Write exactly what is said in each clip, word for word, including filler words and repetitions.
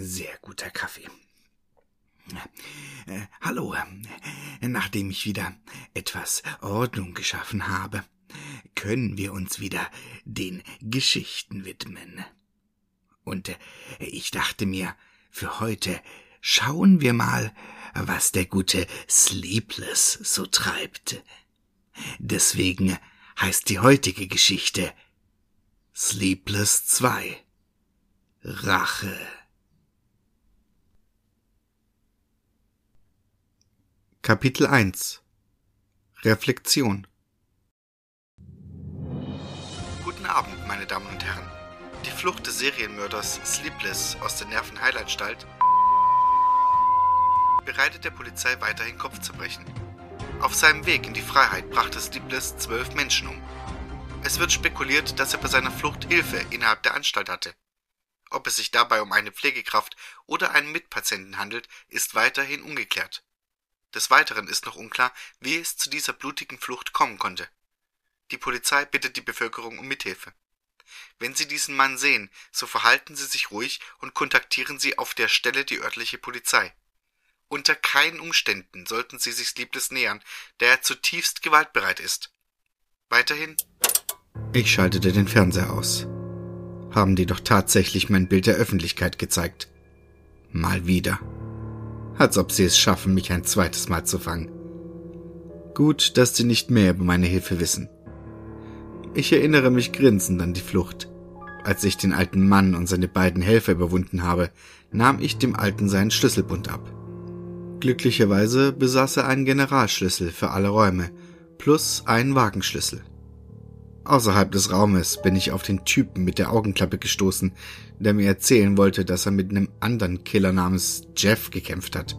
Sehr guter Kaffee. Äh, hallo, nachdem ich wieder etwas Ordnung geschaffen habe, können wir uns wieder den Geschichten widmen. Und äh, ich dachte mir, für heute schauen wir mal, was der gute Sleepless so treibt. Deswegen heißt die heutige Geschichte Sleepless zwei – Rache. Kapitel eins – Reflexion. Guten Abend, meine Damen und Herren. Die Flucht des Serienmörders Sleepless aus der Nervenheilanstalt bereitet der Polizei weiterhin Kopfzerbrechen. Auf seinem Weg in die Freiheit brachte Sleepless zwölf Menschen um. Es wird spekuliert, dass er bei seiner Flucht Hilfe innerhalb der Anstalt hatte. Ob es sich dabei um eine Pflegekraft oder einen Mitpatienten handelt, ist weiterhin ungeklärt. Des Weiteren ist noch unklar, wie es zu dieser blutigen Flucht kommen konnte. Die Polizei bittet die Bevölkerung um Mithilfe. Wenn Sie diesen Mann sehen, so verhalten Sie sich ruhig und kontaktieren Sie auf der Stelle die örtliche Polizei. Unter keinen Umständen sollten Sie sich Sleepless nähern, da er zutiefst gewaltbereit ist. Weiterhin... Ich schaltete den Fernseher aus. Haben die doch tatsächlich mein Bild der Öffentlichkeit gezeigt. Mal wieder. Als ob sie es schaffen, mich ein zweites Mal zu fangen. Gut, dass sie nicht mehr über meine Hilfe wissen. Ich erinnere mich grinsend an die Flucht. Als ich den alten Mann und seine beiden Helfer überwunden habe, nahm ich dem Alten seinen Schlüsselbund ab. Glücklicherweise besaß er einen Generalschlüssel für alle Räume, plus einen Wagenschlüssel. Außerhalb des Raumes bin ich auf den Typen mit der Augenklappe gestoßen, der mir erzählen wollte, dass er mit einem anderen Killer namens Jeff gekämpft hat.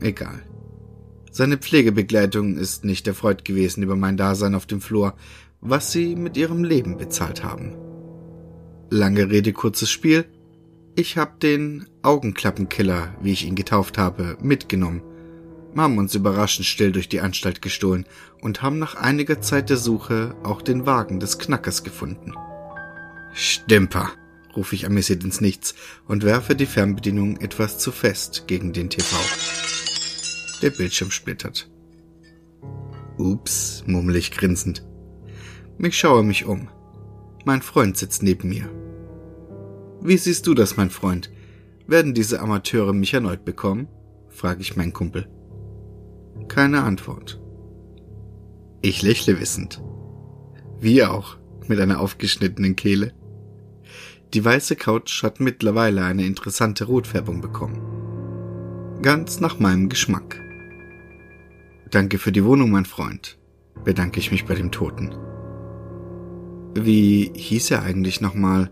Egal. Seine Pflegebegleitung ist nicht erfreut gewesen über mein Dasein auf dem Flur, was sie mit ihrem Leben bezahlt haben. Lange Rede, kurzes Spiel. Ich habe den Augenklappenkiller, wie ich ihn getauft habe, mitgenommen, haben uns überraschend still durch die Anstalt gestohlen und haben nach einiger Zeit der Suche auch den Wagen des Knackers gefunden. »Stimper«, rufe ich amüsiert ins Nichts und werfe die Fernbedienung etwas zu fest gegen den T V. Der Bildschirm splittert. »Ups«, murmel ich grinsend. Ich schaue mich um. Mein Freund sitzt neben mir. »Wie siehst du das, mein Freund? Werden diese Amateure mich erneut bekommen?« frage ich meinen Kumpel. Keine Antwort. Ich lächle wissend. Wie auch, mit einer aufgeschnittenen Kehle. Die weiße Couch hat mittlerweile eine interessante Rotfärbung bekommen. Ganz nach meinem Geschmack. Danke für die Wohnung, mein Freund, bedanke ich mich bei dem Toten. Wie hieß er eigentlich nochmal?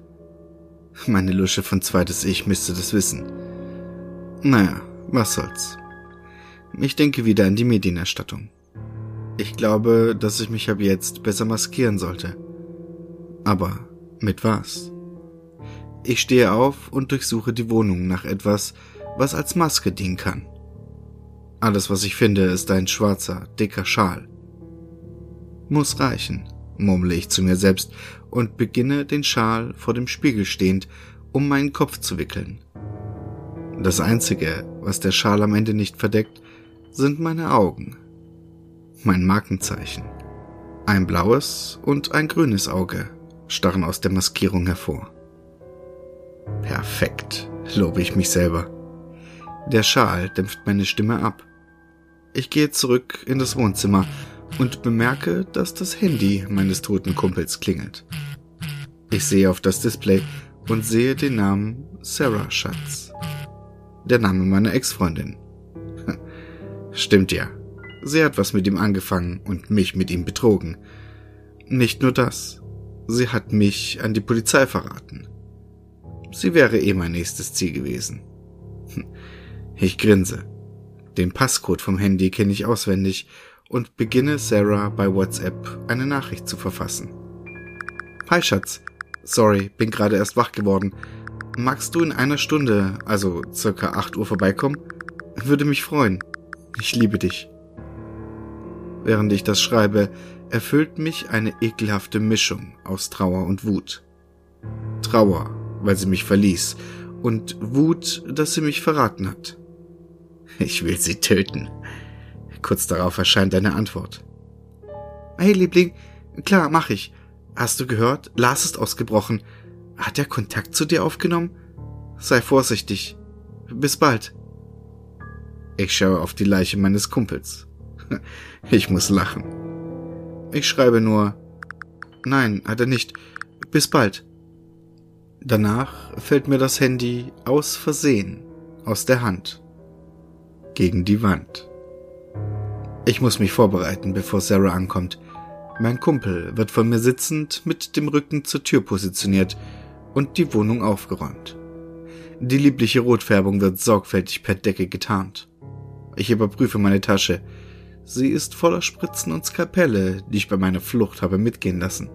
Meine Lusche von zweites Ich müsste das wissen. Naja, was soll's. Ich denke wieder an die Medienerstattung. Ich glaube, dass ich mich ab jetzt besser maskieren sollte. Aber mit was? Ich stehe auf und durchsuche die Wohnung nach etwas, was als Maske dienen kann. Alles, was ich finde, ist ein schwarzer, dicker Schal. Muss reichen, murmle ich zu mir selbst und beginne, den Schal vor dem Spiegel stehend, um meinen Kopf zu wickeln. Das Einzige, was der Schal am Ende nicht verdeckt, sind meine Augen. Mein Markenzeichen. Ein blaues und ein grünes Auge starren aus der Maskierung hervor. Perfekt, lobe ich mich selber. Der Schal dämpft meine Stimme ab. Ich gehe zurück in das Wohnzimmer und bemerke, dass das Handy meines toten Kumpels klingelt. Ich sehe auf das Display und sehe den Namen Sarah Schatz. Der Name meiner Ex-Freundin. Stimmt ja. Sie hat was mit ihm angefangen und mich mit ihm betrogen. Nicht nur das. Sie hat mich an die Polizei verraten. Sie wäre eh mein nächstes Ziel gewesen. Ich grinse. Den Passcode vom Handy kenne ich auswendig und beginne Sarah bei WhatsApp eine Nachricht zu verfassen. Hi Schatz. Sorry, bin gerade erst wach geworden. Magst du in einer Stunde, also circa acht Uhr vorbeikommen? Würde mich freuen. Ich liebe dich. Während ich das schreibe, erfüllt mich eine ekelhafte Mischung aus Trauer und Wut. Trauer, weil sie mich verließ und Wut, dass sie mich verraten hat. Ich will sie töten. Kurz darauf erscheint eine Antwort. Hey, Liebling, klar, mach ich. Hast du gehört? Lars ist ausgebrochen. Hat er Kontakt zu dir aufgenommen? Sei vorsichtig. Bis bald. Ich schaue auf die Leiche meines Kumpels. Ich muss lachen. Ich schreibe nur, nein, hat er nicht. Bis bald. Danach fällt mir das Handy aus Versehen aus der Hand gegen die Wand. Ich muss mich vorbereiten, bevor Sarah ankommt. Mein Kumpel wird von mir sitzend mit dem Rücken zur Tür positioniert und die Wohnung aufgeräumt. Die liebliche Rotfärbung wird sorgfältig per Decke getarnt. Ich überprüfe meine Tasche. Sie ist voller Spritzen und Skalpelle, die ich bei meiner Flucht habe mitgehen lassen.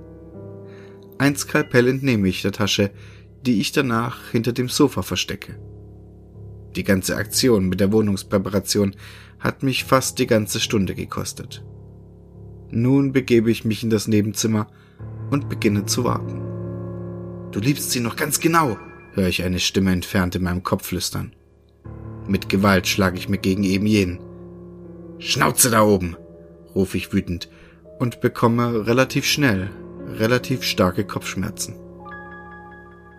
Ein Skalpell entnehme ich der Tasche, die ich danach hinter dem Sofa verstecke. Die ganze Aktion mit der Wohnungspräparation hat mich fast die ganze Stunde gekostet. Nun begebe ich mich in das Nebenzimmer und beginne zu warten. »Du liebst sie noch ganz genau«, höre ich eine Stimme entfernt in meinem Kopf flüstern. Mit Gewalt schlage ich mir gegen eben jenen. »Schnauze da oben«, rufe ich wütend und bekomme relativ schnell relativ starke Kopfschmerzen.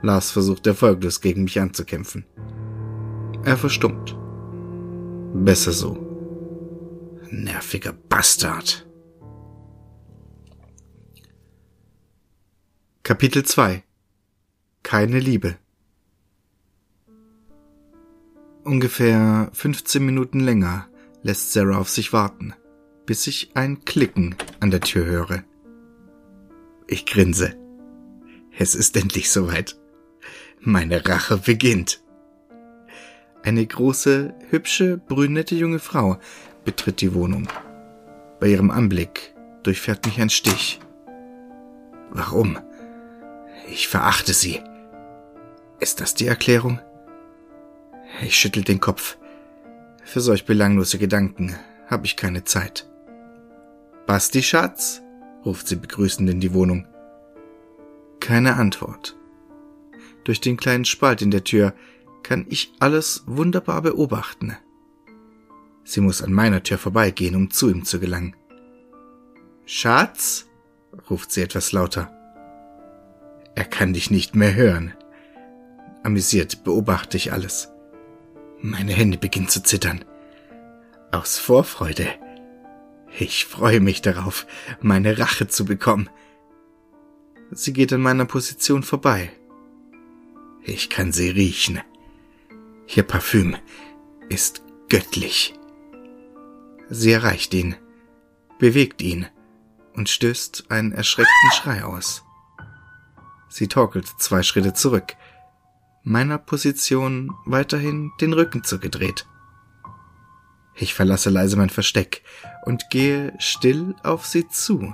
Lars versucht erfolglos gegen mich anzukämpfen. Er verstummt. Besser so. Nerviger Bastard. Kapitel zwei. Keine Liebe. Ungefähr fünfzehn Minuten länger lässt Sarah auf sich warten, bis ich ein Klicken an der Tür höre. Ich grinse. Es ist endlich soweit. Meine Rache beginnt. Eine große, hübsche, brünette junge Frau betritt die Wohnung. Bei ihrem Anblick durchfährt mich ein Stich. Warum? Ich verachte sie. Ist das die Erklärung? Ich schüttel den Kopf. Für solch belanglose Gedanken habe ich keine Zeit. Basti, Schatz? Ruft sie begrüßend in die Wohnung. Keine Antwort. Durch den kleinen Spalt in der Tür kann ich alles wunderbar beobachten. Sie muss an meiner Tür vorbeigehen, um zu ihm zu gelangen. »Schatz«, ruft sie etwas lauter. Er kann dich nicht mehr hören. Amüsiert beobachte ich alles. Meine Hände beginnen zu zittern. Aus Vorfreude. Ich freue mich darauf, meine Rache zu bekommen. Sie geht an meiner Position vorbei. Ich kann sie riechen. Ihr Parfüm ist göttlich. Sie erreicht ihn, bewegt ihn und stößt einen erschreckten Schrei aus. Sie torkelt zwei Schritte zurück, meiner Position weiterhin den Rücken zugedreht. Ich verlasse leise mein Versteck und gehe still auf sie zu.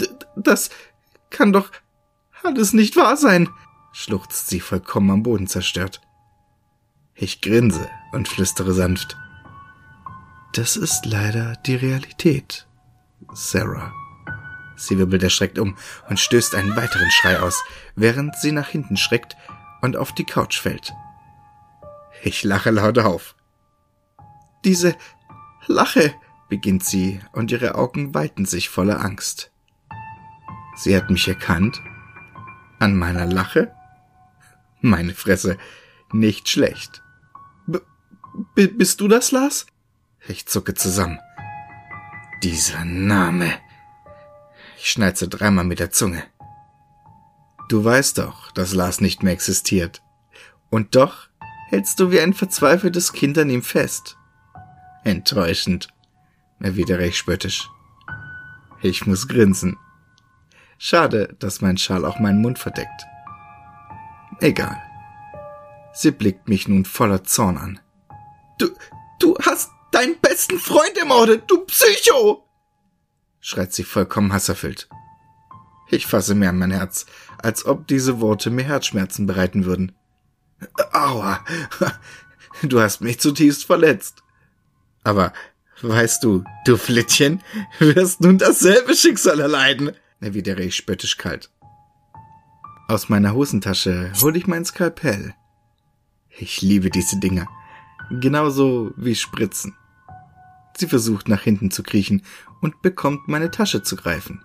D- das kann doch alles nicht wahr sein, schluchzt sie vollkommen am Boden zerstört. Ich grinse und flüstere sanft. Das ist leider die Realität, Sarah. Sie wirbelt erschreckt um und stößt einen weiteren Schrei aus, während sie nach hinten schreckt und auf die Couch fällt. Ich lache laut auf. Diese Lache, beginnt sie, und ihre Augen weiten sich voller Angst. Sie hat mich erkannt? An meiner Lache? Meine Fresse, nicht schlecht. B- b- bist du das, Lars? Ich zucke zusammen. Dieser Name. Ich schnalze dreimal mit der Zunge. Du weißt doch, dass Lars nicht mehr existiert. Und doch hältst du wie ein verzweifeltes Kind an ihm fest. Enttäuschend, erwidere ich spöttisch. Ich muss grinsen. Schade, dass mein Schal auch meinen Mund verdeckt. Egal. Sie blickt mich nun voller Zorn an. Du, du hast deinen besten Freund ermordet, du Psycho! Schreit sie vollkommen hasserfüllt. Ich fasse mir an mein Herz, als ob diese Worte mir Herzschmerzen bereiten würden. Aua, du hast mich zutiefst verletzt. Aber weißt du, du Flittchen, wirst nun dasselbe Schicksal erleiden, erwidere ich spöttisch kalt. Aus meiner Hosentasche hole ich mein Skalpell. Ich liebe diese Dinger. Genauso wie Spritzen. Sie versucht nach hinten zu kriechen und bekommt meine Tasche zu greifen.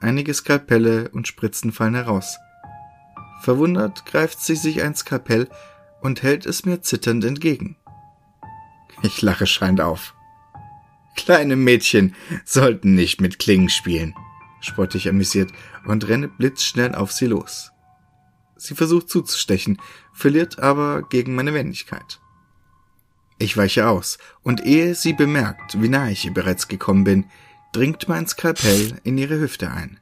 Einige Skalpelle und Spritzen fallen heraus. Verwundert greift sie sich ein Skalpell und hält es mir zitternd entgegen. Ich lache schreiend auf. Kleine Mädchen sollten nicht mit Klingen spielen, spotte ich amüsiert und renne blitzschnell auf sie los. Sie versucht zuzustechen, verliert aber gegen meine Wendigkeit. Ich weiche aus, und ehe sie bemerkt, wie nahe ich ihr bereits gekommen bin, dringt mein Skalpell in ihre Hüfte ein.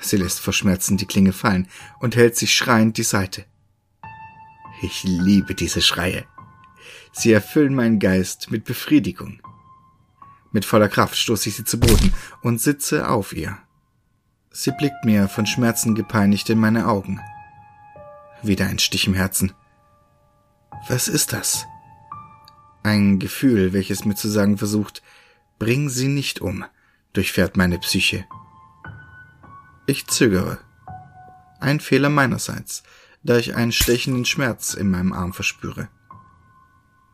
Sie lässt vor Schmerzen die Klinge fallen und hält sich schreiend die Seite. Ich liebe diese Schreie. Sie erfüllen meinen Geist mit Befriedigung. Mit voller Kraft stoße ich sie zu Boden und sitze auf ihr. Sie blickt mir von Schmerzen gepeinigt in meine Augen. Wieder ein Stich im Herzen. Was ist das? Ein Gefühl, welches mir zu sagen versucht, bring sie nicht um, durchfährt meine Psyche. Ich zögere. Ein Fehler meinerseits, da ich einen stechenden Schmerz in meinem Arm verspüre.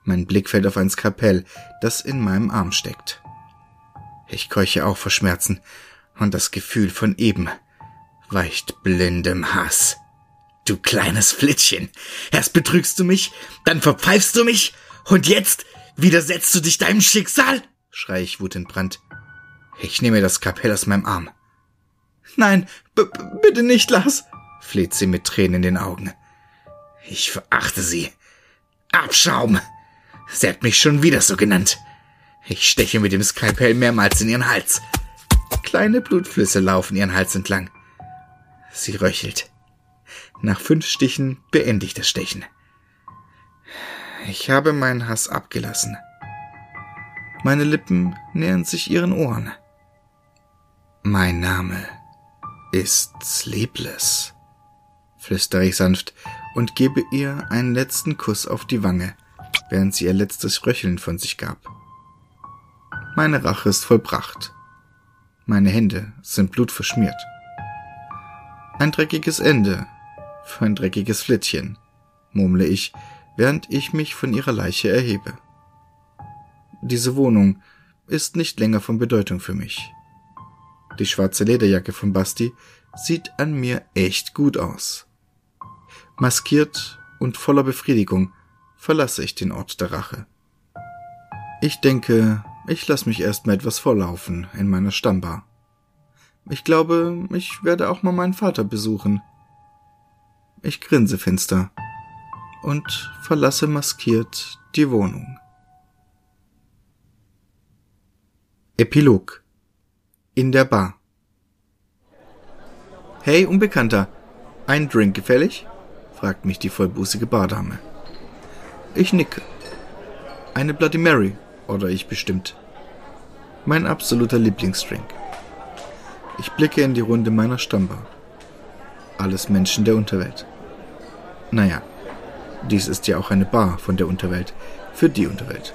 Mein Blick fällt auf ein Skalpell, das in meinem Arm steckt. Ich keuche auch vor Schmerzen, und das Gefühl von eben weicht blindem Hass. Du kleines Flittchen! Erst betrügst du mich, dann verpfeifst du mich! Und jetzt widersetzt du dich deinem Schicksal? Schrei ich wutentbrannt. Ich nehme das Skalpell aus meinem Arm. Nein, b- bitte nicht, Lars, fleht sie mit Tränen in den Augen. Ich verachte sie. Abschaum! Sie hat mich schon wieder so genannt. Ich steche mit dem Skalpell mehrmals in ihren Hals. Kleine Blutflüsse laufen ihren Hals entlang. Sie röchelt. Nach fünf Stichen beende ich das Stechen. Ich habe meinen Hass abgelassen. Meine Lippen nähern sich ihren Ohren. Mein Name ist Sleepless, flüstere ich sanft und gebe ihr einen letzten Kuss auf die Wange, während sie ihr letztes Röcheln von sich gab. Meine Rache ist vollbracht. Meine Hände sind blutverschmiert. Ein dreckiges Ende für ein dreckiges Flittchen, murmle ich, während ich mich von ihrer Leiche erhebe. Diese Wohnung ist nicht länger von Bedeutung für mich. Die schwarze Lederjacke von Basti sieht an mir echt gut aus. Maskiert und voller Befriedigung verlasse ich den Ort der Rache. Ich denke, ich lasse mich erstmal etwas vorlaufen in meiner Stammbar. Ich glaube, ich werde auch mal meinen Vater besuchen. Ich grinse finster und verlasse maskiert die Wohnung. Epilog. In der Bar. Hey, Unbekannter, ein Drink gefällig? Fragt mich die vollbusige Bardame. Ich nicke. Eine Bloody Mary, ordere ich bestimmt. Mein absoluter Lieblingsdrink. Ich blicke in die Runde meiner Stammbar. Alles Menschen der Unterwelt. Naja. Dies ist ja auch eine Bar von der Unterwelt, für die Unterwelt.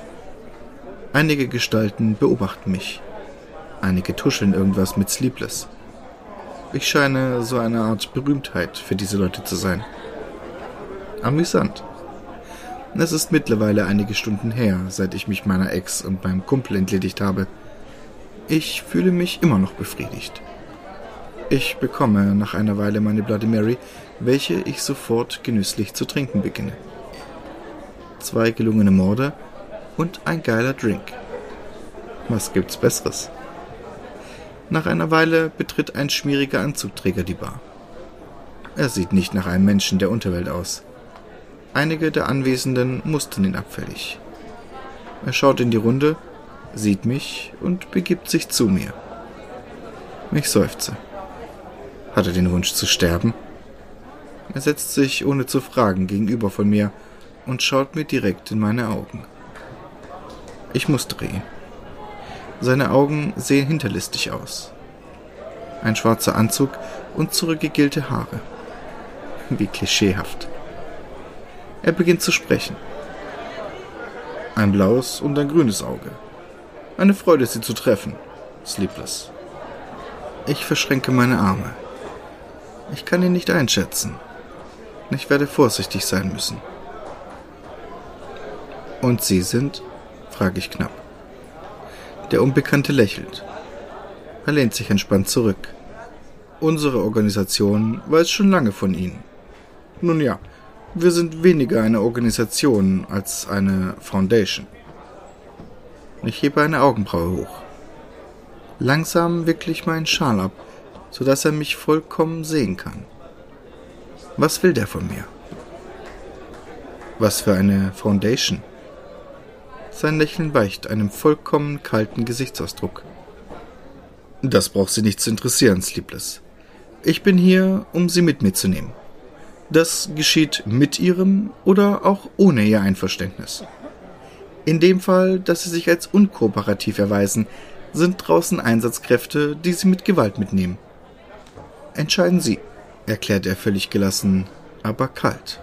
Einige Gestalten beobachten mich. Einige tuscheln irgendwas mit Sleepless. Ich scheine so eine Art Berühmtheit für diese Leute zu sein. Amüsant. Es ist mittlerweile einige Stunden her, seit ich mich meiner Ex und meinem Kumpel entledigt habe. Ich fühle mich immer noch befriedigt. Ich bekomme nach einer Weile meine Bloody Mary, welche ich sofort genüsslich zu trinken beginne. Zwei gelungene Morde und ein geiler Drink. Was gibt's Besseres? Nach einer Weile betritt ein schmieriger Anzugträger die Bar. Er sieht nicht nach einem Menschen der Unterwelt aus. Einige der Anwesenden mustern ihn abfällig. Er schaut in die Runde, sieht mich und begibt sich zu mir. Ich seufze. Hat er den Wunsch zu sterben? Er setzt sich ohne zu fragen gegenüber von mir und schaut mir direkt in meine Augen. Ich mustere ihn. Seine Augen sehen hinterlistig aus. Ein schwarzer Anzug und zurückgegelte Haare. Wie klischeehaft. Er beginnt zu sprechen. Ein blaues und ein grünes Auge. Eine Freude, sie zu treffen. Sleepless. Ich verschränke meine Arme. Ich kann ihn nicht einschätzen. Ich werde vorsichtig sein müssen. Und Sie sind? Frage ich knapp. Der Unbekannte lächelt. Er lehnt sich entspannt zurück. Unsere Organisation weiß schon lange von Ihnen. Nun ja, wir sind weniger eine Organisation als eine Foundation. Ich hebe eine Augenbraue hoch. Langsam wickle ich meinen Schal ab, sodass er mich vollkommen sehen kann. Was will der von mir? Was für eine Foundation? Sein Lächeln weicht einem vollkommen kalten Gesichtsausdruck. Das braucht Sie nicht zu interessieren, Sleepless. Ich bin hier, um Sie mit mir zu nehmen. Das geschieht mit Ihrem oder auch ohne Ihr Einverständnis. In dem Fall, dass Sie sich als unkooperativ erweisen, sind draußen Einsatzkräfte, die Sie mit Gewalt mitnehmen. Entscheiden Sie, erklärt er völlig gelassen, aber kalt.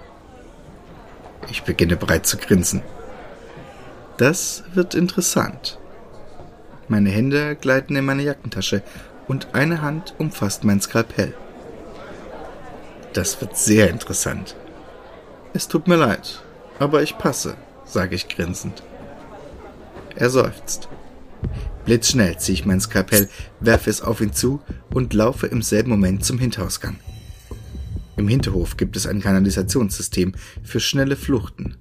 Ich beginne breit zu grinsen. Das wird interessant. Meine Hände gleiten in meine Jackentasche und eine Hand umfasst mein Skalpell. Das wird sehr interessant. Es tut mir leid, aber ich passe, sage ich grinsend. Er seufzt. Blitzschnell ziehe ich mein Skalpell, werfe es auf ihn zu und laufe im selben Moment zum Hinterausgang. Im Hinterhof gibt es ein Kanalisationssystem für schnelle Fluchten.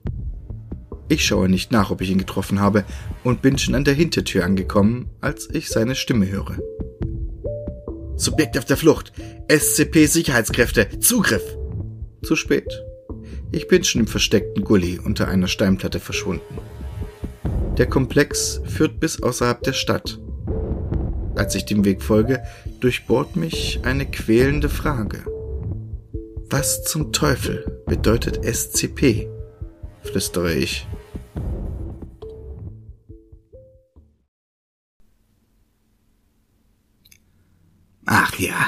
Ich schaue nicht nach, ob ich ihn getroffen habe, und bin schon an der Hintertür angekommen, als ich seine Stimme höre. Subjekt auf der Flucht! S C P-Sicherheitskräfte! Zugriff! Zu spät. Ich bin schon im versteckten Gully unter einer Steinplatte verschwunden. Der Komplex führt bis außerhalb der Stadt. Als ich dem Weg folge, durchbohrt mich eine quälende Frage. Was zum Teufel bedeutet S C P? Flüstere ich. Ach ja,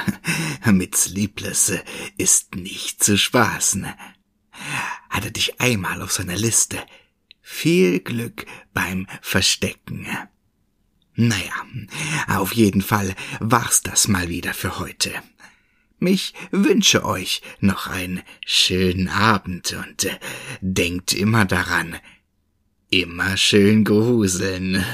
mit Sleepless ist nicht zu spaßen. Hat er dich einmal auf seiner Liste? Viel Glück beim Verstecken. Naja, auf jeden Fall war's das mal wieder für heute. Ich wünsche euch noch einen schönen Abend und äh, denkt immer daran, immer schön gruseln.